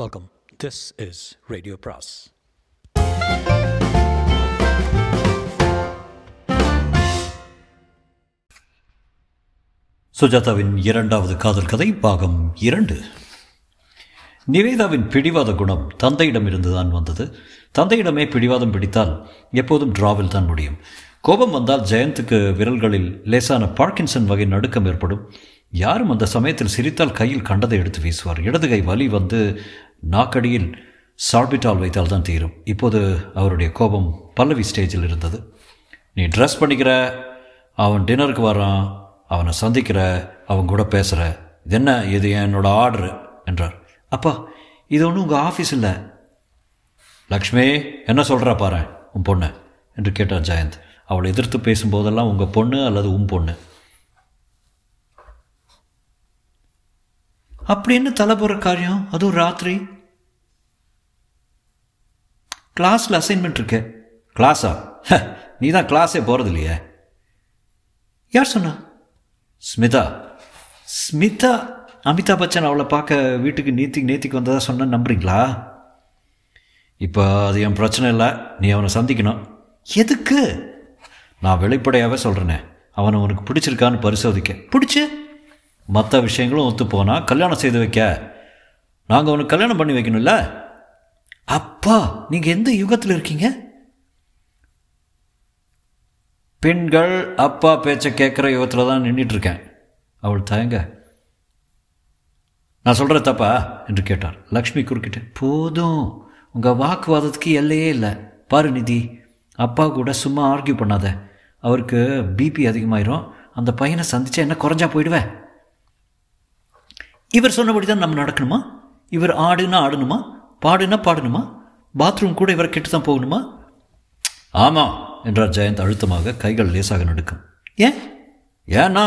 Welcome. This is Radio Pras. சுஜாதாவின் இரண்டாவது காதல் கதை பாகம் 2. நிவேதாவின் பிடிவாத குணம் தந்தையிடமிருந்துதான் வந்தது. தந்தையிடமே பிடிவாதம் பிடித்தால் எப்போதும் டிராவில் தான் முடியும். கோபம் வந்தால் ஜெயந்துக்கு விரல்களில் லேசான பார்க்கின்சன் வகை நடுக்கம் ஏற்படும். யாரும் அந்த சமயத்தில் சிரித்தால் கையில் கண்டதை எடுத்து வீசுவார். இடதுகை வலி வந்து நாக்கடியில் சார்பிட்டால் வைத்தால் தான் தீரும். இப்போது அவருடைய கோபம் பல்லவி ஸ்டேஜில் இருந்தது. நீ ட்ரெஸ் பண்ணிக்கிற, அவன் டின்னருக்கு வரான், அவனை சந்திக்கிற, அவன் கூட பேசுகிற, இது என்ன, இது என்னோட ஆர்டரு என்றார். அப்பா, இது ஒன்றும் உங்கள் ஆஃபீஸ் இல்லை. லக்ஷ்மி, என்ன சொல்கிறா பாரு உன் பொண்ணு என்று கேட்டார் ஜெயந்த். அவளை எதிர்த்து பேசும்போதெல்லாம் உங்கள் பொண்ணு அல்லது உன் பொண்ணு அப்படின்னு தலை போகிற காரியம், அதுவும் ராத்திரி. கிளாஸில் அசைன்மெண்ட் இருக்கு. கிளாஸா? நீ தான் கிளாஸே போகிறது இல்லையே. யார் சொன்னா? ஸ்மிதா. ஸ்மிதா அமிதாப் பச்சன் அவளை பார்க்க வீட்டுக்கு நேத்திக்கு வந்ததாக சொன்ன, நம்புறீங்களா? இப்போ அது என் பிரச்சனை இல்லை, நீ அவனை சந்திக்கணும். எதுக்கு? நான் வெளிப்படையாகவே சொல்கிறேனே, அவனை உனக்கு பிடிச்சிருக்கான்னு பரிசோதிக்க. பிடிச்சி மற்ற விஷயங்களும் ஒத்துப்போனா கல்யாணம் செய்து வைக்க. நாங்கள் அவனுக்கு கல்யாணம் பண்ணி வைக்கணும்ல. அப்பா, நீங்கள் எந்த யுகத்தில் இருக்கீங்க? பெண்கள் அப்பா பேச்சை கேட்குற யுகத்தில் தான் நின்றுட்டுருக்கேன். அவள் தயங்க. நான் சொல்கிற தப்பா என்று கேட்டார். லக்ஷ்மி குறுக்கிட்டு, போதும், உங்கள் வாக்குவாதத்துக்கு எல்லையே இல்லை. பாரு நிதி, அப்பா கூட சும்மா ஆர்கியூ பண்ணாத. அவருக்கு பிபி அதிகமாயிரும். அந்த பையனை சந்தித்தா என்ன குறைஞ்சா போயிடுவேன்? இவர் சொன்னபடி தான் நம்ம நடக்கணுமா? இவர் ஆடுனா ஆடணுமா, பாடுனா பாடணுமா, பாத்ரூம் கூட இவரை கெட்டு தான் போகணுமா? ஆமாம் என்றார் ஜெயந்த் அழுத்தமாக, கைகள் லேசாக நடுக்கும். ஏன்னா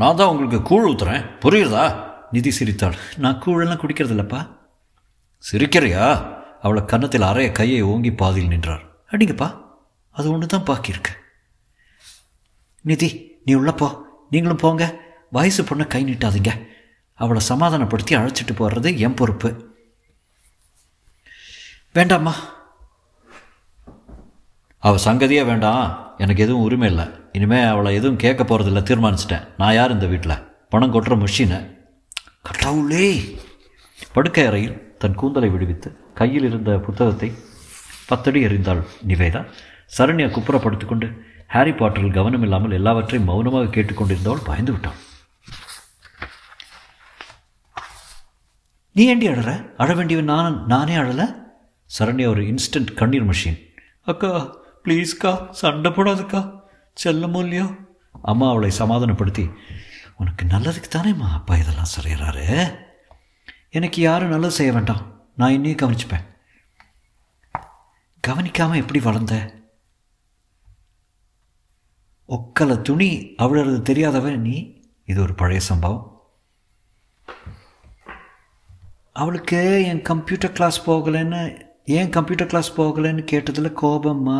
நான் தான் உங்களுக்கு கூழ் ஊத்துறேன், புரியுறதா? நிதி சிரித்தாள். நான் கூழெல்லாம் குடிக்கிறதில்லப்பா. சிரிக்கிறியா? அவளை கன்னத்தில் அறைய கையை ஓங்கி பாதியில் நின்றார். அடிங்கப்பா, அது ஒன்று தான் பாக்கியிருக்கு. நிதி, நீ உள்ளப்போ, நீங்களும் போங்க. வயசு பொண்ணை கை நீட்டாதீங்க. அவளை சமாதானப்படுத்தி அழைச்சிட்டு போடுறது என் பொறுப்பு. வேண்டாம்மா, அவள் சங்கதியே வேண்டாம். எனக்கு எதுவும் உரிமை இல்லை. இனிமேல் அவளை எதுவும் கேட்க போகிறதில்ல. தீர்மானிச்சிட்டேன். நான் யார் இந்த வீட்டில்? பணம் கொட்டுற மிஷினை. கடவுளே! படுக்கை அறையில் தன் கூந்தலை விடுவித்து கையில் இருந்த புத்தகத்தை 10 அடி எறிந்தாள் நிவேதா. சரண்யா குப்புறப்படுத்தி கொண்டு ஹாரி பாட்டரில் கவனம் இல்லாமல் எல்லாவற்றையும் மௌனமாக கேட்டுக்கொண்டிருந்தவள் பயந்து விட்டாள். நீ ஏண்டி அழற? அழ வேண்டியவன் நானே அழலை. சரண்யா ஒரு இன்ஸ்டன்ட் கண்ணீர் மிஷின். அக்கா ப்ளீஸ்க்கா, சண்டை போடாதுக்கா, செல்லமோல்லையோ. அம்மா அவளை சமாதானப்படுத்தி, உனக்கு நல்லதுக்கு தானேம்மா அப்பா இதெல்லாம் சொல்கிறாரு. எனக்கு யாரும் நல்லது செய்ய வேண்டாம், நான் இன்னையே கவனிச்சுப்பேன். கவனிக்காமல் எப்படி வளர்ந்த? ஒக்கலை துணி அவளது தெரியாதவன் நீ. இது ஒரு பழைய சம்பவம். அவளுக்கு ஏன் கம்ப்யூட்டர் கிளாஸ் போகலைன்னு கேட்டதில் கோபம்மா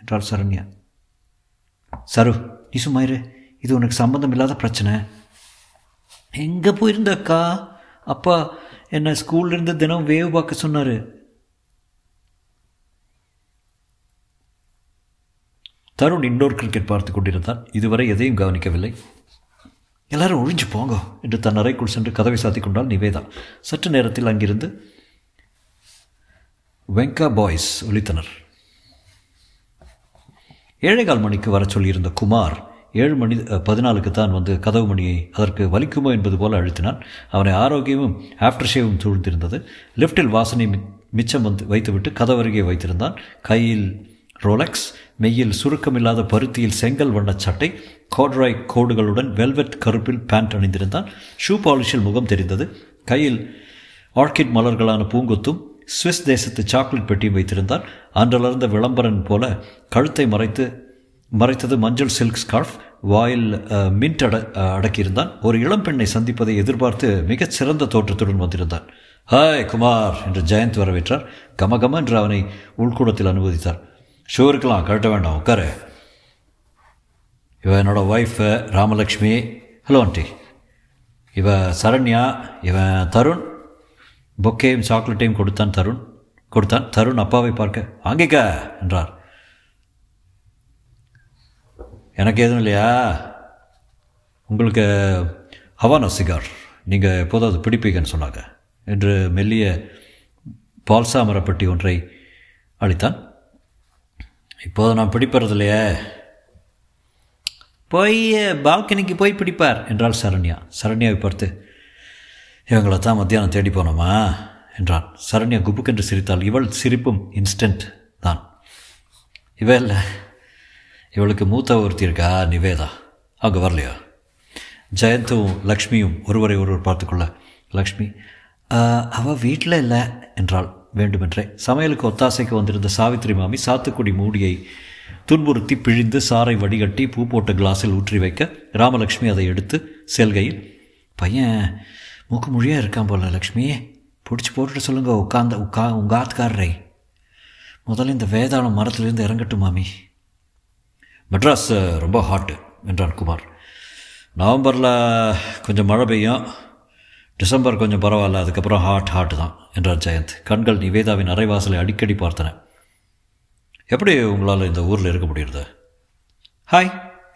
என்றாள் சரண்யா. சரு, நீ சும்மாயிரு, இது உனக்கு சம்பந்தம் இல்லாத பிரச்சனை. எங்கே போயிருந்தாக்கா? அப்பா என்னை ஸ்கூல்லேருந்து தினம் வேவ் பார்க்க சொன்னார். தருண் இண்டோர் கிரிக்கெட் பார்த்து கொண்டிருந்தான். இதுவரை எதையும் கவனிக்கவில்லை. எல்லாரும் ஒழிஞ்சு போங்க என்று தன் அறைக்குள் சென்று கதவை சாத்தி கொண்டாள் நிவேதா. சற்று நேரத்தில் அங்கிருந்து வெங்கா பாய்ஸ் ஒலித்தனர். 7:15 மணிக்கு வர சொல்லியிருந்த குமார் 7:14க்கு தான் வந்து கதவு மணியை அதற்கு வலிக்குமோ என்பது போல அழுத்தினான். அவனை ஆரோக்கியமும் ஆஃப்டர் ஷேவும் சூழ்ந்திருந்தது. லிஃப்டில் வாசனை மிச்சம் வந்து வைத்துவிட்டு கதவருகே வைத்திருந்தான். கையில் ரோலெக்ஸ், மெய்யில் சுருக்கமில்லாத பருத்தியில் செங்கல் வண்ண சட்டை, கோட்ராய் கோடுகளுடன் வெல்வெட் கருப்பில் பேண்ட் அணிந்திருந்தான். ஷூ பாலிஷில் முகம் தெரிந்தது. கையில் ஆர்கிட் மலர்களான பூங்கொத்தும் சுவிஸ் தேசத்து சாக்லேட் பெட்டியும் வைத்திருந்தான். அன்றலர்ந்த விளம்பரன் போல கழுத்தை மறைத்தது மஞ்சள் சில்க் ஸ்கார்ஃப். வாயில் மின்ட் அடக்கியிருந்தான். ஒரு இளம் பெண்ணை சந்திப்பதை எதிர்பார்த்து மிகச் சிறந்த தோற்றத்துடன் வந்திருந்தான். ஹாய் குமார் என்று ஜெயந்த் வரவேற்றார். கமகம என்று அவனை உள்கூடத்தில் அனுமதித்தார். ஷூ இருக்கலாம், கட்ட வேண்டாம், உட்காரு. இவன் என்னோடய ஒய்ஃபு ராமலக்ஷ்மி. Hello aunty. இவன் சரண்யா. இவன் தருண். பொக்கையும் சாக்லேட்டையும் கொடுத்தான் தருண் அப்பாவை பார்க்க வாங்கிக்க என்றார். எனக்கு எதுவும் இல்லையா? உங்களுக்கு ஹவானா சிகார் நீங்கள் எப்போதாவது பிடிப்பீங்கன்னு சொன்னாங்க என்று மெல்லிய பால்சா மரப்பட்டி ஒன்றை அளித்தான். இப்போது நான் பிடிப்பறது இல்லையே, போய் பால்கனிக்கு போய் பிடிப்பார் என்றாள் சரண்யா. சரண்யாவை பார்த்து இவங்களை தான் மத்தியானம் தேடி போனோமா என்றான். சரண்யா குப்புக்கென்று சிரித்தாள். இவள் சிரிப்பும் இன்ஸ்டன்ட் தான். இவளுக்கு மூத்த ஒருத்தி இருக்கா, நிவேதா. அவங்க வரலையா? ஜெயந்தும் லக்ஷ்மியும் ஒருவரை ஒருவர் பார்த்துக்கொள்ள லக்ஷ்மி அவள் வீட்டில் இல்லை என்றாள் வேண்டுமென்றே. சமையலுக்கு ஒத்தாசைக்கு வந்திருந்த சாவித்ரி மாமி சாத்துக்குடி மூடியை துன்புறுத்தி பிழிந்து சாறை வடிகட்டி பூ போட்ட கிளாஸில் ஊற்றி வைக்க ராமலக்ஷ்மி அதை எடுத்து செல்கையில், பையன் மூக்கு மொழியாக இருக்கான் போல லக்ஷ்மி, பிடிச்சி போட்டுட்டு சொல்லுங்க உங்கள் ஆத்துக்காரரை, முதல்ல இந்த வேதாளம் மரத்திலிருந்து இறங்கட்டும் மாமி. மெட்ராஸ் ரொம்ப ஹாட்டு என்றான் குமார். நவம்பரில் கொஞ்சம் மழை பெய்யும், டிசம்பர் கொஞ்சம் பரவாயில்ல, அதுக்கப்புறம் ஹாட் தான் என்றார் ஜெயந்த். கண்கள் நிவேதாவின் அரைவாசலை அடிக்கடி பார்த்தன. எப்படி உங்களால் இந்த ஊரில் இருக்க முடியுது? ஹாய்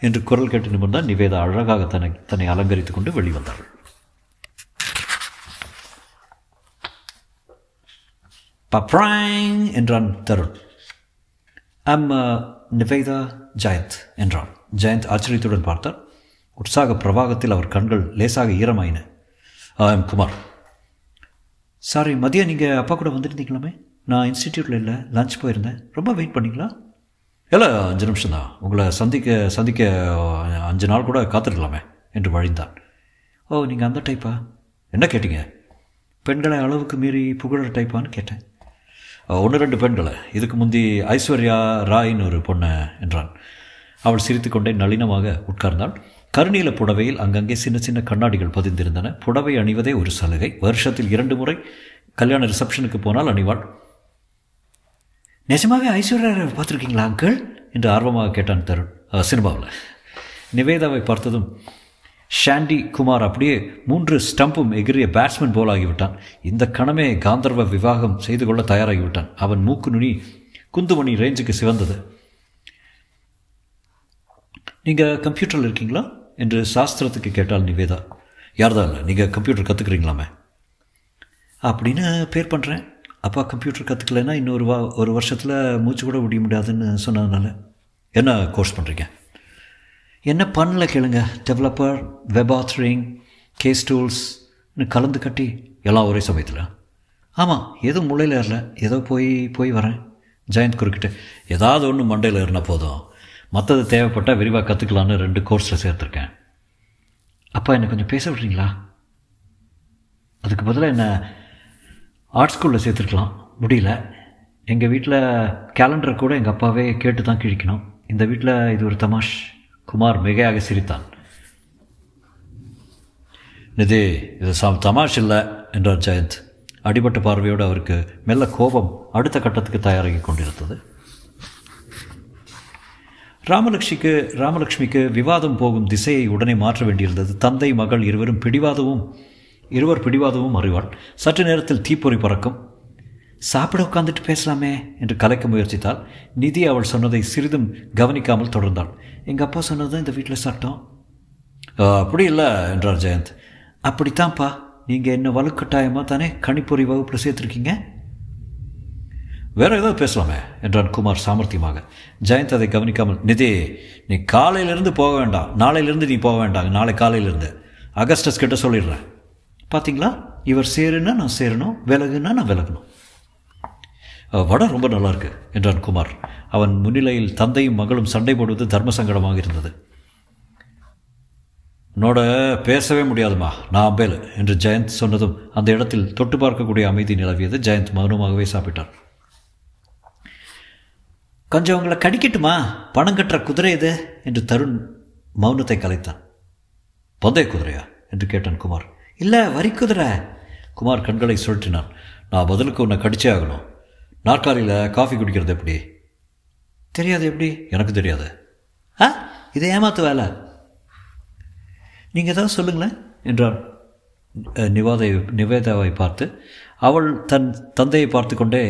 என்று குரல் கேட்டு நிமிர்ந்தான் நிவேதா. அழகாக தன்னை அலங்கரித்து கொண்டு வெளிவந்தார்கள். பப்ராங் என்றான் தருண். அம்மா நிவேதா ஜெயந்த் என்றான். ஜெயந்த் ஆச்சரியத்துடன் பார்த்தார். உற்சாக பிரவாகத்தில் அவர் கண்கள் லேசாக ஈரமாயின. குமார், சாரி, மதியம் நீங்கள் அப்பா கூட வந்துருந்தீங்களாமே, நான் இன்ஸ்டிடியூட்டில் இல்லை, லஞ்ச் போயிருந்தேன். ரொம்ப வெயிட் பண்ணிங்களா? இல்லை, 5 நிமிஷம் தான். உங்களை சந்திக்க 5 நாள் கூட காத்திருக்கலாமே என்று வழிந்தான். ஓ, நீங்கள் அந்த டைப்பா? என்ன கேட்டீங்க? பெண்களை அளவுக்கு மீறி புகழ டைப்பான்னு கேட்டேன். 1-2 பெண்களை, இதுக்கு முந்தி ஐஸ்வர்யா ராயின்னு ஒரு பொண்ணு என்றான். அவள் சிரித்துக்கொண்டே நளினமாக உட்கார்ந்தாள். கருநீல புடவையில் அங்கங்கே சின்ன சின்ன கண்ணாடிகள் பதிந்திருந்தன. புடவை அணிவதே ஒரு சலுகை. வருஷத்தில் 2 முறை கல்யாண ரிசப்ஷனுக்கு போனால் அணிவாள். நிஜமாகவே ஐஸ்வர்யா பார்த்துருக்கீங்களா அங்கிள் என்று ஆர்வமாக கேட்டான் தருண். சினிமாவில். நிவேதாவை பார்த்ததும் ஷாண்டி குமார் அப்படியே 3 ஸ்டம்பும் எகிரிய பேட்ஸ்மேன் போல் ஆகிவிட்டான். இந்த கணமே காந்தர்வ விவாகம் செய்து கொள்ள தயாராகிவிட்டான். அவன் மூக்கு நுனி குந்துமணி ரேஞ்சுக்கு சிவந்தது. நீங்கள் கம்ப்யூட்டரில் இருக்கீங்களா என்று சாஸ்திரத்துக்கு கேட்டாள் நிவேதா. யார்தான் இல்லை, நீங்கள் கம்ப்யூட்டர் கற்றுக்குறீங்களாமே அப்படின்னு பேர் பண்ணுறேன். அப்பா கம்ப்யூட்டர் கற்றுக்கலைன்னா இன்னொரு ஒரு வருஷத்தில் மூச்சு கூட முடிய முடியாதுன்னு சொன்னதுனால. என்ன கோர்ஸ் பண்ணுறீங்க? என்ன பண்ணல கேளுங்க, டெவலப்பர், வெப் ஆத்தரிங், கேஸ் டூல்ஸ்னு கலந்து கட்டி எல்லாம் ஒரே சமயத்தில். ஆமாம், எதுவும் மூளையில் ஏறல, ஏதோ போய் வரேன். ஜெயந்த் குறுக்கிட்டு, ஏதாவது ஒன்று மண்டையில் ஏறினா போதும், மற்றது தேவைப்பட்டால் விரிவாக கற்றுக்கலான்னு 2 கோர்ஸில் சேர்த்துருக்கேன். அப்பா என்னை கொஞ்சம் பேச விட்றீங்களா? அதுக்கு பதிலாக என்ன ஆர்ட் ஸ்கூலில் சேர்த்துருக்கலாம், முடியல. எங்கள் வீட்டில் கேலண்டர் கூட எங்கள் அப்பாவே கேட்டு தான் கிழிக்கணும். இந்த வீட்டில் இது ஒரு தமாஷ். குமார் மிகையாக சிரித்தான். நிதி, இது தமாஷ் இல்லை என்றார் ஜெயந்த். அடிபட்ட பார்வையோடு அவருக்கு மெல்ல கோபம் அடுத்த கட்டத்துக்கு தயாராகி கொண்டிருந்தது. ராமலக்ஷ்மிக்கு விவாதம் போகும் திசையை உடனே மாற்ற வேண்டியிருந்தது. தந்தை மகள் இருவர் பிடிவாதமும் அறிவாள். சற்று நேரத்தில் தீப்பொறி பறக்கும். சாப்பிட உட்காந்துட்டு பேசலாமே என்று கலைக்க முயற்சித்தாள். நிதி அவள் சொன்னதை சிறிதும் கவனிக்காமல் தொடர்ந்தாள். எங்கள் அப்பா சொன்னதுதான் இந்த வீட்டில் சட்டம். அப்படி இல்லை என்றார் ஜெயந்த். அப்படித்தான்ப்பா, நீங்கள் என்ன வலுக்கட்டாயமாக தானே கணிப்பொறி வகுப்பில் சேர்த்துருக்கீங்க. வேற ஏதாவது பேசலாமே என்றான் குமார் சாமர்த்தியமாக. ஜெயந்த் அதை கவனிக்காமல், நிதி நீ காலையிலிருந்து போக வேண்டாம், நாளையிலிருந்து நீ போக வேண்டாம், நாளை காலையிலிருந்து அகஸ்டஸ் கிட்ட சொல்லிடுறேன். பார்த்தீங்களா, இவர் சேருன்னா நான் சேரணும், விலகுன்னா நான் விலகணும். வடை ரொம்ப நல்லா இருக்கு என்றான் குமார். அவன் முன்னிலையில் தந்தையும் மகளும் சண்டை போடுவது தர்ம சங்கடமாக இருந்தது. உன்னோட பேசவே முடியாதுமா, நான் பேலு என்று ஜெயந்த் சொன்னதும் அந்த இடத்தில் தொட்டு பார்க்கக்கூடிய அமைதி நிலவியது. ஜெயந்த் மௌனமாகவே சாப்பிட்டார். கொஞ்சம் உங்களை கடிக்கட்டுமா, பணம் கட்டுற குதிரை இது என்று தருண் மௌனத்தை கலைத்தான். பந்தய குதிரையா என்று கேட்டான் குமார். இல்லை, வரி குதிரை. குமார் கண்களை சுழற்றினான். நான் பதிலுக்கு உன்னை கடிச்சே ஆகணும். நாற்காலியில் காஃபி குடிக்கிறது எப்படி? தெரியாது. எப்படி? எனக்கு தெரியாது. ஆ, இதை ஏமாத்து வேலை. நீங்கள் ஏதாவது சொல்லுங்களேன் என்றான் நிவேதாவை பார்த்து. அவள் தன் தந்தையை பார்த்து கொண்டே,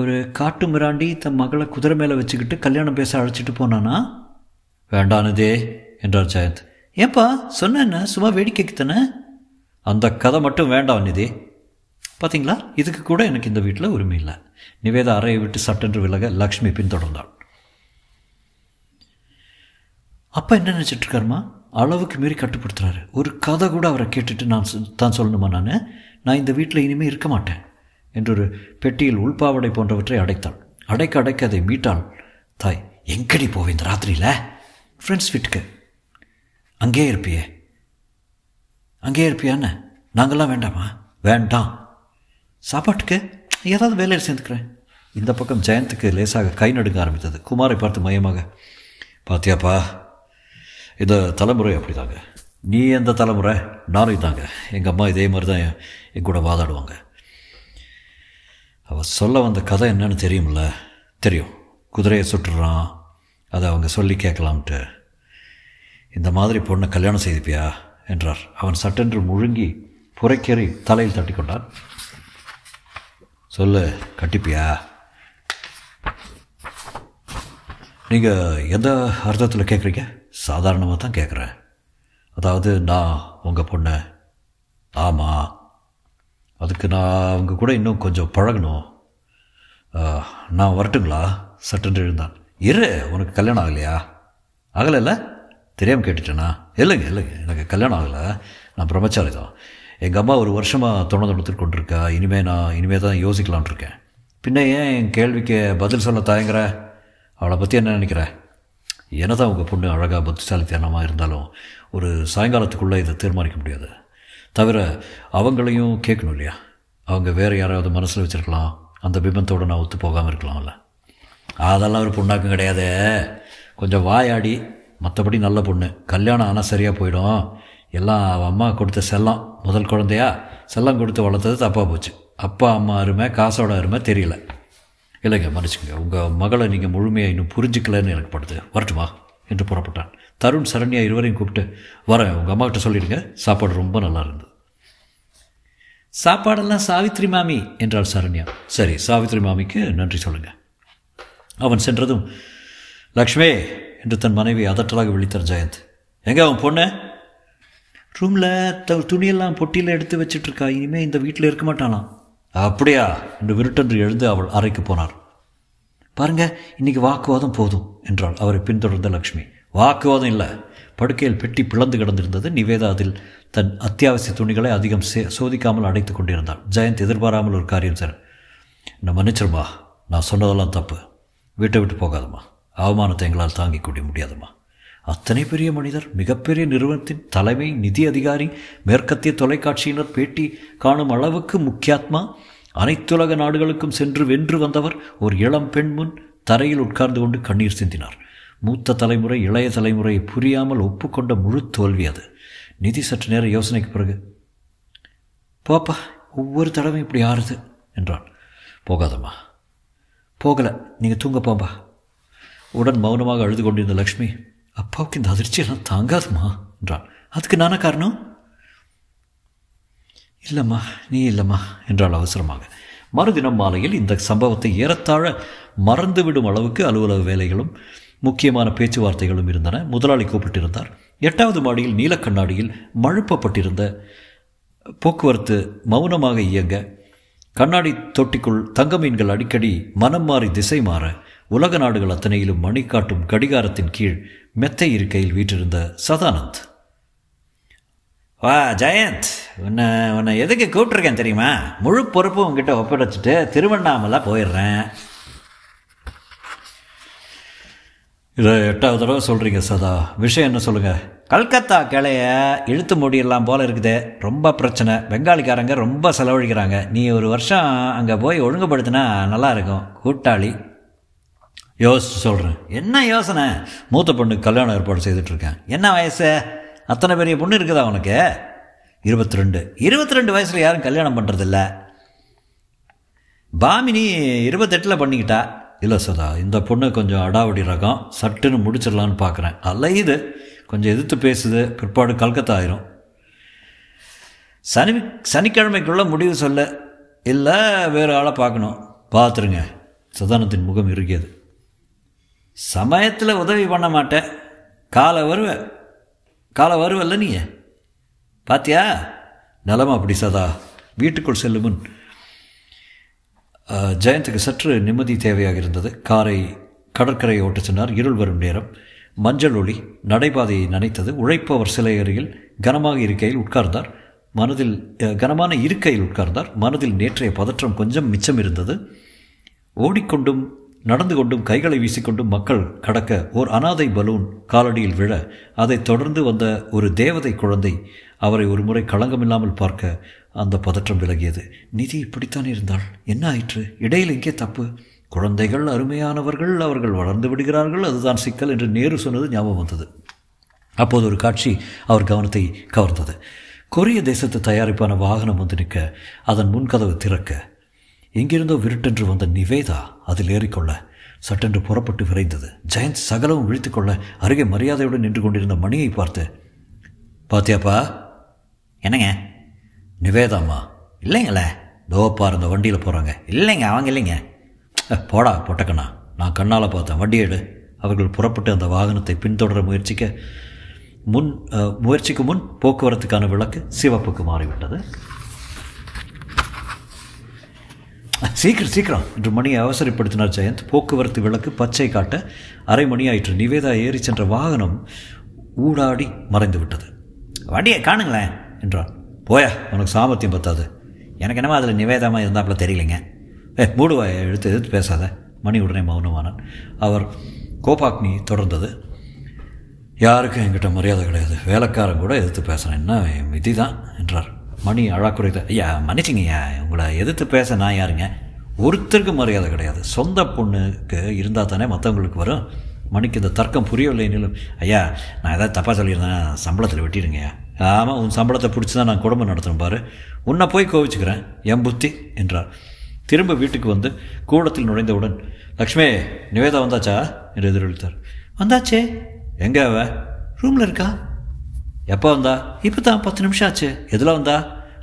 ஒரு காட்டு மிராண்டி தன் மகளை குதிரை மேலே வச்சுக்கிட்டு கல்யாணம் பேச அழைச்சிட்டு போனானா? வேண்டானதே என்றார் ஜெயந்த். ஏன்பா சொன்ன என்ன, சும்மா வேடிக்கைக்கு தானே? அந்த கதை மட்டும் வேண்டாம் நிதி. பார்த்தீங்களா, இதுக்கு கூட எனக்கு இந்த வீட்டில் உரிமை இல்லை. நிவேதா அறையை விட்டு சட்டென்று விலக லக்ஷ்மி பின்தொடர்ந்தாள். அப்பா என்ன நினச்சிட்டு இருக்காருமா? அளவுக்கு மீறி கட்டுப்படுத்துகிறாரு. ஒரு கதை கூட அவரை கேட்டுட்டு நான் தான் சொல்லணுமா? நான் இந்த வீட்டில் இனிமேல் இருக்க மாட்டேன் என்றொரு பெட்டியில் உள்பாவடை போன்றவற்றை அடைத்தாள். அடைக்க அடைக்க அதை மீட்டாள். தாய், எங்கடி போவேன் இந்த ராத்திரியில்? ஃப்ரெண்ட்ஸ் வீட்டுக்கு. அங்கேயே இருப்பியான்னு? நாங்கள்லாம் வேண்டாமா? வேண்டாம். சாப்பாட்டுக்கு ஏதாவது வேலையை சேர்ந்துக்கிறேன். இந்த பக்கம் ஜெயந்துக்கு லேசாக கை நடுங்க ஆரம்பித்தது. குமாரை பார்த்து மையமாக, பார்த்தியாப்பா, இந்த தலைமுறை அப்படி தாங்க. நீ எந்த தலைமுறை? நானும் தாங்க. எங்கள் அம்மா இதே மாதிரி தான் என் கூட வாதாடுவாங்க. அவள் சொல்ல வந்த கதை என்னன்னு தெரியும்ல? தெரியும். குதிரையை சுட்டுறான், அதை அவங்க சொல்லி கேட்கலாம்ட்டு. இந்த மாதிரி பொண்ணை கல்யாணம் செய்துப்பியா என்றார். அவன் சட்டென்று முழுங்கி புரைக்கேறி தலையில் தட்டி கொண்டான். சொல்லு, கட்டிப்பியா? நீங்கள் எந்த அர்த்தத்தில் கேட்குறீங்க? சாதாரணமாக தான் கேட்குறேன். அதாவது நான் உங்கள் பொண்ணு. ஆமாம், அதுக்கு நான் அவங்க கூட இன்னும் கொஞ்சம் பழகணும். நான் வரட்டுங்களா? சட்டென்று எழுந்தான். இரு, உனக்கு கல்யாணம் ஆகலையா? ஆகலை. இல்லை, தெரியாமல் கேட்டுட்டேண்ணா. இல்லைங்க, எனக்கு கல்யாணம் ஆகலை. நான் பிரம்மச்சாரி தான். எங்கள் அம்மா ஒரு வருஷமாக தொணத்துட்டு கொண்டிருக்கா. இனிமேல் தான் யோசிக்கலான் இருக்கேன். பின்ன ஏன் என் கேள்விக்கு பதில் சொல்ல தயங்குற? அவளை பற்றி என்ன நினைக்கிற? என்ன தான் உங்கள் பொண்ணு அழகாக புத்திசாலித்தனமாக இருந்தாலும் ஒரு சாயங்காலத்துக்குள்ளே இதை தீர்மானிக்க முடியாது. தவிர அவங்களையும் கேட்கணும் இல்லையா? அவங்க வேறு யாராவது மனசில் வச்சுருக்கலாம். அந்த பிம்பத்தோடு நான் ஒத்து போகாமல் இருக்கலாம்ல. அதெல்லாம் ஒரு பொண்ணாக்கும் கிடையாது. கொஞ்சம் வாயாடி, மற்றபடி நல்ல பொண்ணு. கல்யாணம் ஆனால் சரியாக போயிடும். எல்லாம் அவன் அம்மா கொடுத்த செல்லம். முதல் குழந்தையா செல்லம் கொடுத்து வளர்த்தது தப்பாக போச்சு. அப்பா அம்மா அருமை, காசோட அருமை தெரியல. இல்லைங்க, மன்னிச்சுங்க. உங்கள் மகளை நீங்கள் முழுமையாக இன்னும் புரிஞ்சிக்கலன்னு எனக்கு படுது. வரட்டுமா என்று புறப்பட்டான். தருண் சரண்யா இருவரையும் கூப்பிட்டு, வரேன், உங்கள் அம்மாக்கிட்ட சொல்லிடுங்க, சாப்பாடு ரொம்ப நல்லா இருந்தது. சாப்பாடெல்லாம் சாவித்ரி மாமி என்றாள் சரண்யா. சரி, சாவித்ரி மாமிக்கு நன்றி சொல்லுங்கள். அவன் சென்றதும், லக்ஷ்மி என்று தன் மனைவி அதட்டலாக விழித்தார் ஜெயந்த். எங்கே அவன் பொண்ணு? ரூமில் துணியெல்லாம் பொட்டியில் எடுத்து வச்சிட்ருக்கா. இனிமேல் இந்த வீட்டில் இருக்க மாட்டானாம். அப்படியா என்று விருட்டென்று எழுந்து அவள் அறைக்கு போனார். பாருங்க, இன்னைக்கு வாக்குவாதம் போதும் என்றாள் அவரை பின்தொடர்ந்த லக்ஷ்மி. வாக்குவாதம் இல்லை. படுக்கையில் பெட்டி பிளந்து கிடந்திருந்தது. நிவேதா அதில் தன் அத்தியாவசிய துணிகளை அதிகம் சோதிக்காமல் அடைத்து கொண்டிருந்தாள். ஜெயந்த் எதிர்பாராமல் ஒரு காரியம். சார், நான் மன்னிச்சிருமா, நான் சொன்னதெல்லாம் தப்பு. வீட்டை விட்டு போகாதம்மா. அவமானத்தை எங்களால் தாங்கிக் கொள்ள முடியாதம்மா. அத்தனை பெரிய மனிதர், மிகப்பெரிய நிறுவனத்தின் தலைமை நிதி அதிகாரி, மேற்கத்திய தொலைக்காட்சியினர் பேட்டி காணும் அளவுக்கு முக்கியாத்மா, அனைத்துலக நாடுகளுக்கும் சென்று வென்று வந்தவர் ஒரு இளம் பெண் முன் தரையில் உட்கார்ந்து கொண்டு கண்ணீர் சிந்தினார். மூத்த தலைமுறை இளைய தலைமுறையை புரியாமல் ஒப்புக்கொண்ட முழு தோல்வி அது. நிதி சற்று நேர யோசனைக்கு பிறகு, பாப்பா, ஒவ்வொரு தடவை இப்படி ஆறுது என்றான். போகாதம்மா, போகலை, நீங்கள் தூங்க போம்பா. உடன் மௌனமாக அழுது கொண்டிருந்த லக்ஷ்மி, அப்பாவுக்கு இந்த அதிர்ச்சியெல்லாம் தாங்காதுமா என்றான். அதுக்கு நானா காரணம்? இல்லைம்மா, நீ இல்லைம்மா என்றால் அவசரமாக. மறுதினம் மாலையில் இந்த சம்பவத்தை ஏறத்தாழ மறந்துவிடும் அளவுக்கு அலுவலக வேலைகளும் முக்கியமான பேச்சுவார்த்தைகளும் இருந்தன. முதலாளி கூப்பிட்டிருந்தார். 8வது மாடியில் நீலக்கண்ணாடியில் மழுப்பப்பட்டிருந்த போக்குவரத்து மௌனமாக இயங்க, கண்ணாடி தொட்டிக்குள் தங்க மீன்கள் அடிக்கடி மனம் மாறி திசை மாற, உலக நாடுகள் அத்தனையிலும் மணி காட்டும் கடிகாரத்தின் கீழ் மெத்தை இருக்கையில் வீற்றிருந்த சதானந்த். வா ஜெயந்த், உன்னை எதுக்கு கூப்பிட்டுருக்கேன் தெரியுமா? முழு பொறுப்பு உங்ககிட்ட ஒப்படைச்சிட்டு திருவண்ணாமலை போயிடுறேன். இதை 8வது தடவை சொல்கிறீங்க சதா, விஷயம் என்ன சொல்லுங்கள்? கல்கத்தா கிளைய இழுத்து மூடியெல்லாம் போல் இருக்குது. ரொம்ப பிரச்சனை. பெங்காலிக்காரங்க ரொம்ப செலவழிக்கிறாங்க. நீ ஒரு வருஷம் அங்கே போய் ஒழுங்குபடுத்தினா நல்லாயிருக்கும். கூட்டாளி யோசிச்சு சொல்கிறேன். என்ன யோசனை? மூத்த பொண்ணுக்கு கல்யாணம் ஏற்பாடு செய்துட்ருக்கேன். என்ன வயசு? அத்தனை பெரிய பொண்ணு இருக்குதா உனக்கு? 22. 22 வயசில் யாரும் கல்யாணம் பண்ணுறதில்ல. பாமினி 28 பண்ணிக்கிட்டா. இல்லை சதா, இந்த பொண்ணு கொஞ்சம் அடாவடி ரகம். சட்டுன்னு முடிச்சிடலான்னு பார்க்குறேன். அல்ல, இது கொஞ்சம் எதிர்த்து பேசுது. பிற்பாடு கல்கத்தா ஆயிரும். சனிக்கிழமைக்குள்ளே முடிவு சொல்ல. இல்லை வேறு ஆளை பார்க்கணும். பார்த்துருங்க. சதானத்தின் முகம் இருக்கியது. சமயத்தில் உதவி பண்ண மாட்டேன். காலை வருவல்ல நீ பார்த்தியா நிலமா அப்படி. சதா வீட்டுக்குள் செல்லும் முன் ஜெயந்துக்கு சற்று நிம்மதி தேவையாக இருந்தது. காரை கடற்கரையை ஓட்டச் சொன்னார். இருள் வரும் நேரம். மஞ்சள் ஒளி நடைபாதையை நனைத்தது. உழைப்பவர் சிலை அருகில் கனமான இருக்கையில் உட்கார்ந்தார். மனதில் நேற்றைய பதற்றம் கொஞ்சம் மிச்சம் இருந்தது. ஓடிக்கொண்டும் நடந்து கொண்டும் கைகளை வீசிக்கொண்டும் மக்கள் கடக்க ஓர் அனாதை பலூன் காலடியில் விழ அதைத் தொடர்ந்து வந்த ஒரு தேவதை குழந்தை அவரை ஒருமுறை களங்கமில்லாமல் பார்க்க அந்த பதற்றம் விலகியது. நிதி இப்படித்தான் இருந்தாள். என்ன ஆயிற்று? இடையில் எங்கே தப்பு? குழந்தைகள் அருமையானவர்கள், அவர்கள் வளர்ந்து விடுகிறார்கள், அதுதான் சிக்கல் என்று நேரு சொன்னது ஞாபகம் வந்தது. அப்போது ஒரு காட்சி அவர் கவனத்தை கவர்ந்தது. கொரிய தேசத்து தயாரிப்பான வாகனம் வந்து நிற்க, அதன் முன்கதவு திறக்க, எங்கிருந்தோ விருட்டென்று வந்த நிவேதா அதில் ஏறிக்கொள்ள சட்டென்று புறப்பட்டு விரைந்தது. ஜெயந்த் சகலமும் விழித்துக்கொள்ள அருகே மரியாதையுடன் நின்று கொண்டிருந்த மணியை பார்த்து, பாத்தியாப்பா? என்னங்க? நிவேதாம்மா. இல்லைங்களே, தோப்பார் இந்த வண்டியில் போகிறாங்க. இல்லைங்க, அவங்க இல்லைங்க. போடா பொட்டக்கண்ணா, நான் கண்ணால் பார்த்தேன், வண்டியை எடு. அவர்கள் புறப்பட்டு அந்த வாகனத்தை பின்தொடர முயற்சிக்கு முன் போக்குவரத்துக்கான விளக்கு சிவப்புக்கு மாறிவிட்டது. சீக்கிரம் என்று மணியை அவசரப்படுத்தினார் ஜெயந்த். போக்குவரத்து விளக்கு பச்சை காட்ட அரை மணி ஆயிற்று. நிவேதா ஏறி சென்ற வாகனம் ஊடாடி மறைந்து விட்டது. வண்டியை காணுங்களேன் என்றான். போயா, உனக்கு சாமர்த்தியம் பத்தாது. எனக்கு என்னமா அதில் நிவேதாமாக இருந்தாப்புல தெரியலைங்க. மூடுவாயை எடுத்து எதிர்த்து பேசாத. மணி உடனே மௌனமானான். அவர் கோபாக்னி தொடர்ந்தது. யாருக்கும் என்கிட்ட மரியாதை கிடையாது. வேலைக்காரன் கூட எதிர்த்து பேசுகிறேன். என்ன விதி தான் என்றார். மணி அழாக்குறைத்த, ஐயா மன்னிச்சிங்கய்யா, உங்களை எதிர்த்து பேச நான் யாருங்க? ஒருத்தருக்கு மரியாதை கிடையாது. சொந்த பொண்ணுக்கு இருந்தால் தானே மற்றவங்களுக்கு வரும். மணிக்கு இந்த தர்க்கம் புரியவில்லை. நிலும், ஐயா நான் ஏதாவது தப்பாக சொல்லியிருந்தேன், சம்பளத்தில் வெட்டிடுங்கய்யா. ஆமாம், உன் சம்பளத்தை பிடிச்சி தான் நான் குடும்பம் நடத்துகிறேன் பாரு, உன்னை போய் கோவிச்சுக்கிறேன், என் புத்தி என்றார். திரும்ப வீட்டுக்கு வந்து கூடத்தில் நுழைந்தவுடன், லக்ஷ்மி நிவேதா வந்தாச்சா என்று எதிரொலித்தார். வந்தாச்சே. எங்கே அவ? ரூமில் இருக்கா. எப்போ வந்தா? இப்போ தான், 10 நிமிஷம் ஆச்சு. எதில் வந்தா?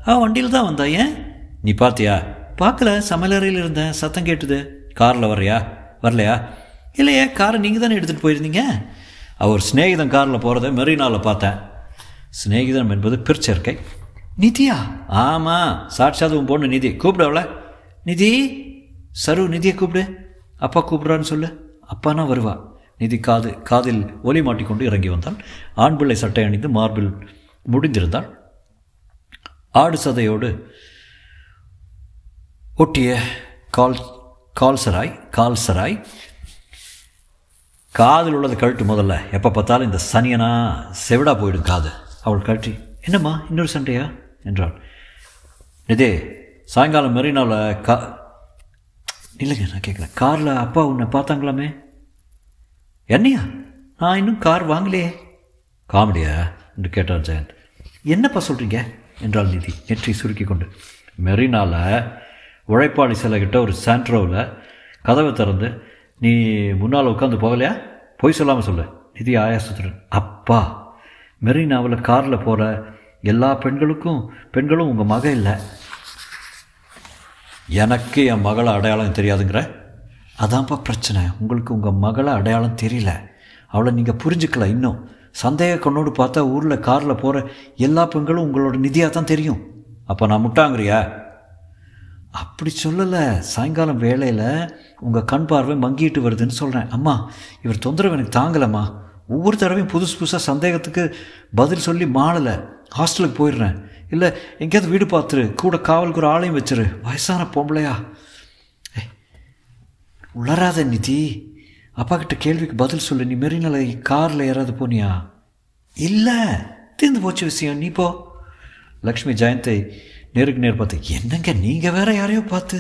அவள் வண்டியில் தான் வந்தா. ஏன், நீ பார்த்தியா? பார்க்கல, சமையலறையில் இருந்தேன், சத்தம் கேட்டுது. காரில் வரலையா? இல்லையே, காரை நீங்கள் தானே எடுத்துகிட்டு போயிருந்தீங்க. அவர் ஸ்நேகிதன் காரில் போகிறத மெரினாவில் பார்த்தேன். ஸ்நேகிதன் என்பது பிற்சேர்க்கை. நிதியா? ஆமாம், சாட்சாது உன் பொண்ணு நிதி. கூப்பிடு அவளை. நிதி, சரு நிதியை கூப்பிடு. அப்பா கூப்பிட்றான்னு சொல்லு, அப்பானா வருவா. நிதி காதில் ஒலி மாட்டிக்கொண்டு இறங்கி வந்தாள். ஆண் பிள்ளை சட்டை அணிந்து மார்பில் முடிந்திருந்தாள். ஆடு சதையோடு ஒட்டிய கால்சராய். காதில் உள்ளது கழட்டு முதல்ல, எப்போ பார்த்தாலும் இந்த சனியனா செவிடா போயிடும் காது. அவள் கழட்டி, என்னம்மா இன்னொரு சண்டையா என்றாள். நிதி, சாயங்காலம் மெரினாவில் இல்லைங்க நான் கேட்கல, காரில் அப்பா உன்னை பார்த்தாங்களாமே. என்னையா? நான் இன்னும் கார் வாங்கலையே. காமெடியா என்று கேட்டார் ஜெயந்த். என்னப்பா சொல்கிறீங்க என்றால் நிதி நெற்றி சுருக்கி கொண்டு. மெரினாவில் உழைப்பாளி சிலைகிட்ட ஒரு சாண்ட்ரோவில் கதவை திறந்து, நீ முன்னால் உட்காந்து போகலையா? போய் சொல்லாமல் சொல்லு. நிதி ஆயாசத்துடன், அப்பா மெரினாவில் காரில் போகிற எல்லா பெண்களும் உங்கள் மகன் இல்லை. எனக்கு என் மகளை அடையாளம் தெரியாதுங்கிற? அதான்ப்பா பிரச்சனை, உங்களுக்கு உங்கள் மகளை அடையாளம் தெரியல, அவளை நீங்கள் புரிஞ்சுக்கல. இன்னும் சந்தேக கண்ணோடு பார்த்தா ஊரில் காரில் போகிற எல்லா பெண்களும் உங்களோட நிதியாக தான் தெரியும். அப்போ நான் முட்டாங்கிறியா? அப்படி சொல்லலை, சாயங்காலம் வேளையில் உங்கள் கண் பார்வை மங்கிட்டு வருதுன்னு சொல்கிறேன். அம்மா, இவர் தொந்தரவு எனக்கு தாங்கலம்மா. ஒவ்வொரு தடவையும் புதுசாக சந்தேகத்துக்கு பதில் சொல்லி மாளலை. ஹாஸ்டலுக்கு போயிடுறேன், இல்லை எங்கேயாவது வீடு பார்த்துரு, கூட காவலுக்கு ஒரு ஆளையும் வச்சிரு. வயசான பொம்பளையா? உளராத நிதி, அப்பா கிட்ட கேள்விக்கு பதில் சொல்லு. நீ மெரினால காரில் யாராவது போனியா? இல்லை, தீர்ந்து போச்சு விஷயம், நீ போ. லக்ஷ்மி ஜெயந்தை நேருக்கு நேர் பார்த்து, என்னங்க நீங்கள் வேற யாரையோ பார்த்து?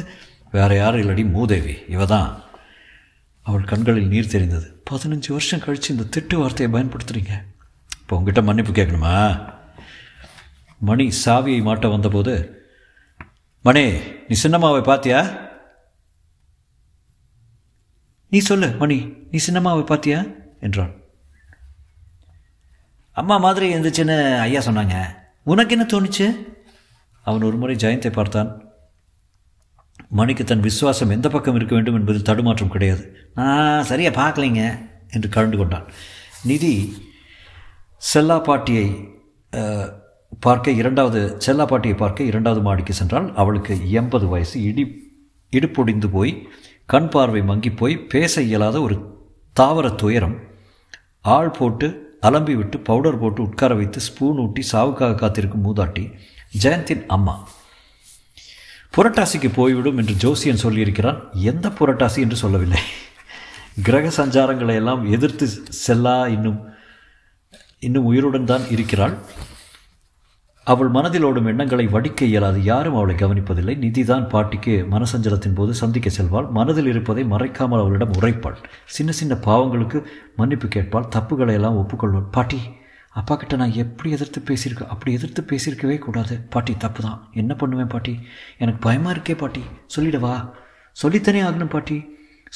வேற யாரும் இல்லடி மூதேவி, இவ தான். அவள் கண்களில் நீர் தெரிந்தது. 15 வருஷம் கழித்து இந்த திட்டு வார்த்தையை பயன்படுத்துகிறீங்க, இப்போ உங்ககிட்ட மன்னிப்பு கேட்கணுமா? மணி சாவியை மாட்ட வந்தபோது, மணி நீ சின்னம்மாவை பார்த்தியா? நீ சொல்லு மணி, நீ சின்னம்மாவை பார்த்தியா என்றான். அம்மா மாதிரி இருந்துச்சுன்னு ஐயா சொன்னாங்க, உனக்கு என்ன தோணுச்சு? அவன் ஒரு முறை ஜெயந்தை பார்த்தான். மணிக்கு தன் விசுவாசம் எந்த பக்கம் இருக்க வேண்டும் என்பதில் தடுமாற்றம் கிடையாது. சரியாக பார்க்கலைங்க என்று கலந்து கொண்டான். நிதி செல்லாப்பாட்டியை பார்க்க இரண்டாவது மாடிக்கு சென்றால் அவளுக்கு 80 வயசு. இடுப்பொடிந்து போய் கண் பார்வை மங்கி போய் பேச இயலாத ஒரு தாவர துயரம். ஆள் போட்டு அலம்பி விட்டு பவுடர் போட்டு உட்கார வைத்து ஸ்பூன் ஊட்டி சாவுக்காக காத்திருக்கும் மூதாட்டி ஜெயந்தின் அம்மா. புரட்டாசிக்கு போய்விடும் என்று ஜோசியன் சொல்லியிருக்கிறான். எந்த புரட்டாசி என்று சொல்லவில்லை. கிரக சஞ்சாரங்களை எல்லாம் எதிர்த்து செல்லா இன்னும் உயிருடன் தான் இருக்கிறாள். அவள் மனதில் ஓடும் எண்ணங்களை வடிக்க இயலாது. யாரும் அவளை கவனிப்பதில்லை. நிதிதான் பாட்டிக்கு மனசஞ்சலத்தின் போது சந்திக்க செல்வாள். மனதில் இருப்பதை மறைக்காமல் அவளிடம் உரைப்பாள். சின்ன சின்ன பாவங்களுக்கு மன்னிப்பு கேட்பாள். தப்புகளை எல்லாம் ஒப்புக்கொள்வாள். பாட்டி, அப்பா கிட்ட நான் அப்படி எதிர்த்து பேசியிருக்கவே கூடாது பாட்டி. தப்பு தான், என்ன பண்ணுவேன் பாட்டி, எனக்கு பயமாக இருக்கே பாட்டி, சொல்லிடவா, சொல்லித்தானே ஆகணும் பாட்டி,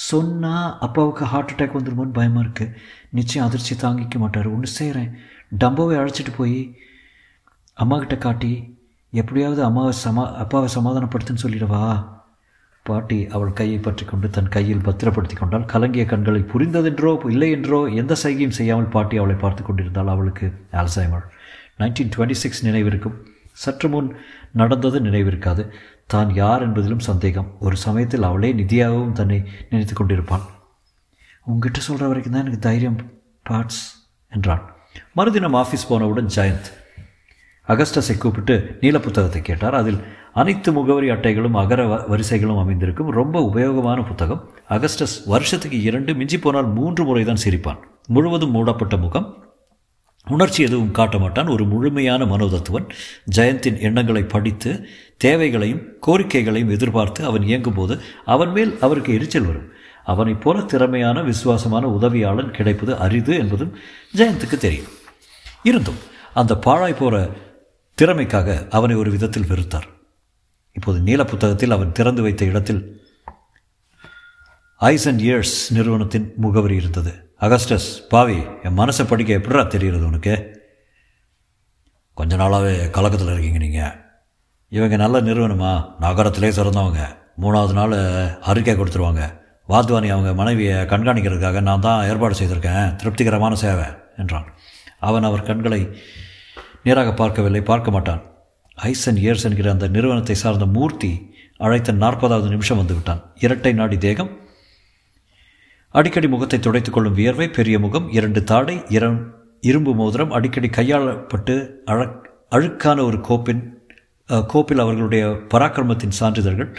சொன்னால் அப்பாவுக்கு ஹார்ட் அட்டாக் வந்துடுமோன்னு பயமாக இருக்குது, நிச்சயம் அதிர்ச்சி தாங்கிக்க மாட்டார், ஒன்று செய்கிறேன், டம்போவை அழைச்சிட்டு போய் அம்மாக்கிட்ட காட்டி எப்படியாவது அப்பாவை சமாதானப்படுத்துன்னு சொல்லிடவா பாட்டி. அவள் கையை பற்றி கொண்டு தன் கையில் பத்திரப்படுத்தி கொண்டாள். கலங்கிய கண்களை புரிந்ததென்றோ இல்லை என்றோ எந்த சைகையும் செய்யாமல் பாட்டி அவளை பார்த்து கொண்டிருந்தாள். அவளுக்கு அல்சைமர். 1926 நினைவிருக்கும், சற்று முன் நடந்தது நினைவிருக்காது. தான் யார் என்பதிலும் சந்தேகம். ஒரு சமயத்தில் அவளே நிதியாகவும் தன்னை நினைத்து கொண்டிருப்பாள். உங்ககிட்ட சொல்கிற வரைக்கும் தான் எனக்கு தைரியம் பார்ட்ஸ் என்றான். மறுதினம் ஆஃபீஸ் போனவுடன் ஜெயந்த் அகஸ்டஸை கூப்பிட்டு நீல புத்தகத்தை கேட்டார். அதில் அனைத்து முகவரி அட்டைகளும் அகர வரிசைகளும் அமைந்திருக்கும். ரொம்ப உபயோகமான புத்தகம். அகஸ்டஸ் வருஷத்துக்கு 2, மிஞ்சி போனால் 3 முறை தான் சிரிப்பான். முழுவதும் மூடப்பட்ட முகம், உணர்ச்சி எதுவும் காட்ட மாட்டான். ஒரு முழுமையான மனோதத்துவன். ஜெயந்தின் எண்ணங்களை படித்து தேவைகளையும் கோரிக்கைகளையும் எதிர்பார்த்து அவன் இயங்கும் போது அவன் மேல் அவருக்கு எரிச்சல் வரும். அவனைப் போல திறமையான விசுவாசமான உதவியாளன் கிடைப்பது அரிது என்பதும் ஜெயந்துக்கு தெரியும். இருந்தும் அந்த பாழாய் போகிற திறமைக்காக அவனை ஒரு விதத்தில் வெறுத்தார். இப்போது நீல புத்தகத்தில் அவன் திறந்து வைத்த இடத்தில் ஐஸ் அண்ட் ஏர்ஸ் நிறுவனத்தின் முகவரி இருந்தது. அகஸ்டஸ், பாவி, என் மனசை படிக்க எப்படா தெரிகிறது உனக்கு? கொஞ்ச நாளாகவே கலக்கத்தில் இருக்கீங்க நீங்கள். இவங்க நல்ல நிறுவனமா, நகரத்திலே சிறந்தவங்க, 3வது நாள் அறிக்கை கொடுத்துருவாங்க. வாத்வானி அவங்க மனைவியை கண்காணிக்கிறதுக்காக நான் தான் ஏற்பாடு செய்திருக்கேன், திருப்திகரமான சேவை என்றான். அவர் கண்களை நேராக பார்க்கவில்லை, பார்க்க மாட்டான். ஐஸ் அண்ட் ஏர்ஸ் என்கிற அந்த நிறுவனத்தை சார்ந்த மூர்த்தி அழைத்த 40வது நிமிஷம் வந்துவிட்டான். இரட்டை நாடி தேகம், அடிக்கடி முகத்தை துடைத்துக் கொள்ளும் வியர்வை, பெரிய முகம், 2 தாடை, இரும்பு மோதிரம், அடிக்கடி கையாளப்பட்டு அழுக்கான ஒரு கோப்பில் அவர்களுடைய பராக்கிரமத்தின் சான்றிதழ்கள்.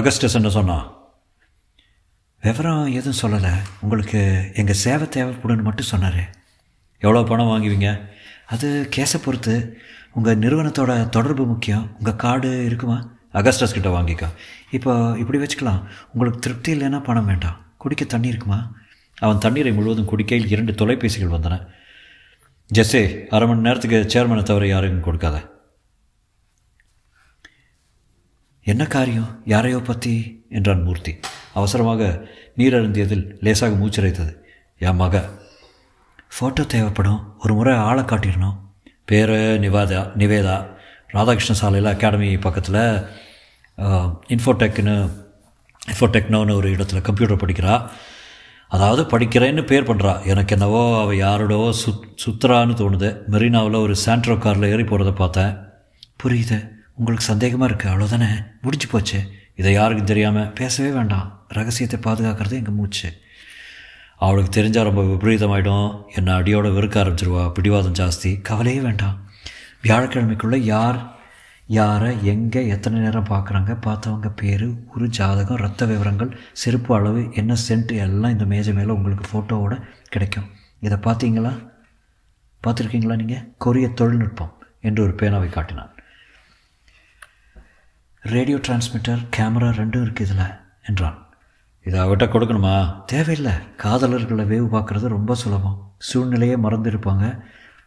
அகஸ்டஸ் என்ன சொன்னா? விவரம் எதுவும் சொல்லலை. உங்களுக்கு எங்கள் சேவை தேவைப்படுன்னு மட்டும் சொன்னார். எவ்வளோ பணம் வாங்குவீங்க? அது கேஸை பொறுத்து. உங்கள் நிறுவனத்தோட தொடர்பு முக்கியம். உங்கள் கார்டு இருக்குமா? அகஸ்டஸ் கிட்ட வாங்கிக்கோ. இப்போ இப்படி வச்சுக்கலாம், உங்களுக்கு திருப்தி இல்லைன்னா பணம் வேண்டாம். குடிக்க தண்ணி இருக்குமா? அவன் தண்ணீரை முழுவதும் குடிக்கையில் 2 தொலைபேசிகள் வந்தன. ஜெஸ்ஸே, அரை மணி நேரத்துக்கு சேர்மனை தவிர யாரையும் கொடுக்காத. என்ன காரியம்? யாரையோ பற்றி என்றான் மூர்த்தி. அவசரமாக நீர் அருந்தியதில் லேசாக மூச்சிரைத்தது. என் மக ஃபோட்டோ தேவைப்படும், ஒரு முறை ஆளை காட்டிடணும். பேர் நிவேதா, ராதாகிருஷ்ண சாலையில் அகாடமி பக்கத்தில் இன்ஃபோடெக்னோன்னு ஒரு இடத்துல கம்ப்யூட்டர் படிக்கிறா. அதாவது படிக்கிறேன்னு பேர் பண்ணுறா. எனக்கு என்னவோ அவள் யாரோடவோ சுத்துறான்னு தோணுது. மெரினாவில் ஒரு சாண்ட்ரோ காரில் ஏறி போகிறத பார்த்தேன். புரியுது, உங்களுக்கு சந்தேகமாக இருக்குது, அவ்வளோதானே, முடிஞ்சு போச்சு. இதை யாருக்கும் தெரியாமல் பேசவே வேண்டாம். ரகசியத்தை பாதுகாக்கிறது எங்கள் மூச்சு. அவளுக்கு தெரிஞ்சால் ரொம்ப விபரீதமாயிடும். என்னை அடியோடு வெறுக்க ஆரம்பிச்சிருவா. பிடிவாதம் ஜாஸ்தி. கவலையே வேண்டாம். வியாழக்கிழமைக்குள்ளே யாரை எங்கே எத்தனை நேரம் பார்க்குறாங்க, பார்த்தவங்க பேர், ஊர், ஜாதகம், ரத்த விவரங்கள், செருப்பு அளவு, என்ன சென்ட் எல்லாம் இந்த மேஜை மேலே உங்களுக்கு ஃபோட்டோவோட கிடைக்கும். இதை பார்த்துருக்கீங்களா நீங்கள்? கொரிய தொழில்நுட்பம் என்று ஒரு பேனாவை காட்டினான். ரேடியோ டிரான்ஸ்மிட்டர், கேமரா 2 இருக்குது இதில் என்றான். இதை அவட்ட கொடுக்கணுமா? தேவையில்லை. காதலர்களை வேவு பார்க்குறது ரொம்ப சுலபம். சூழ்நிலையே மறந்துருப்பாங்க.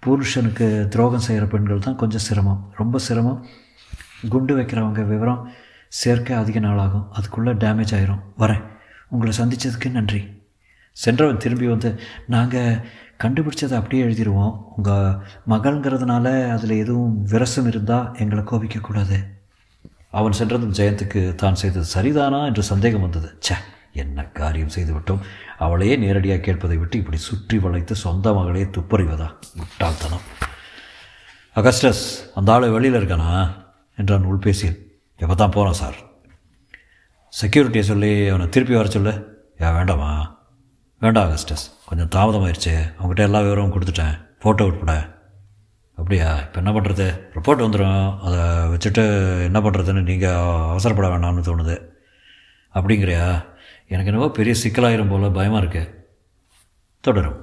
புருஷனுக்கு துரோகம் செய்கிற பெண்கள் தான் கொஞ்சம் சிரமம், ரொம்ப சிரமம். குண்டு வைக்கிறவங்க விவரம் சேர்க்க அதிக நாளாகும், அதுக்குள்ளே டேமேஜ் ஆகிரும். வரேன். உங்களை சந்தித்ததுக்கு நன்றி. சென்றவன் திரும்பி வந்து, நாங்கள் கண்டுபிடிச்சதை அப்படியே எழுதிடுவோம். உங்கள் மகள்ங்கிறதுனால அதில் எதுவும் விரசம் இருந்தால் எங்களை கோபிக்கக்கூடாது. அவன் சென்றதும் ஜெயந்துக்கு தான் செய்தது சரிதானா என்று சந்தேகம் வந்தது. சே, என்ன காரியம் செய்துவிட்டோம். அவளையே நேரடியாக கேட்பதை விட்டு இப்படி சுற்றி வளைத்து சொந்த மகளையே துப்பறிவதா? முட்டாள்தனம். அகஸ்டஸ், அந்த ஆளை வெளியில் இருக்கானா என்றான் உள்பேசியன். எப்போ தான் போகிறான் சார்? செக்யூரிட்டியை சொல்லி அவனை திருப்பி வர சொல்லு. ஏன் வேண்டாமா? வேண்டாம் அகஸ்டஸ், கொஞ்சம் தாமதமாகிடுச்சு. அவங்ககிட்ட எல்லா விவரமும் கொடுத்துட்டேன், ஃபோட்டோ உட்பட. அப்படியா? இப்போ என்ன பண்ணுறது? ரிப்போர்ட் வந்துடும், அதை வச்சுட்டு என்ன பண்ணுறதுன்னு நீங்கள் அவசரப்பட வேண்டாம்னு தோணுது. அப்படிங்கிறியா? எனக்கு என்னவோ பெரிய சிக்கலாயிரும் போல் பயமாக இருக்குது. தொடரும்.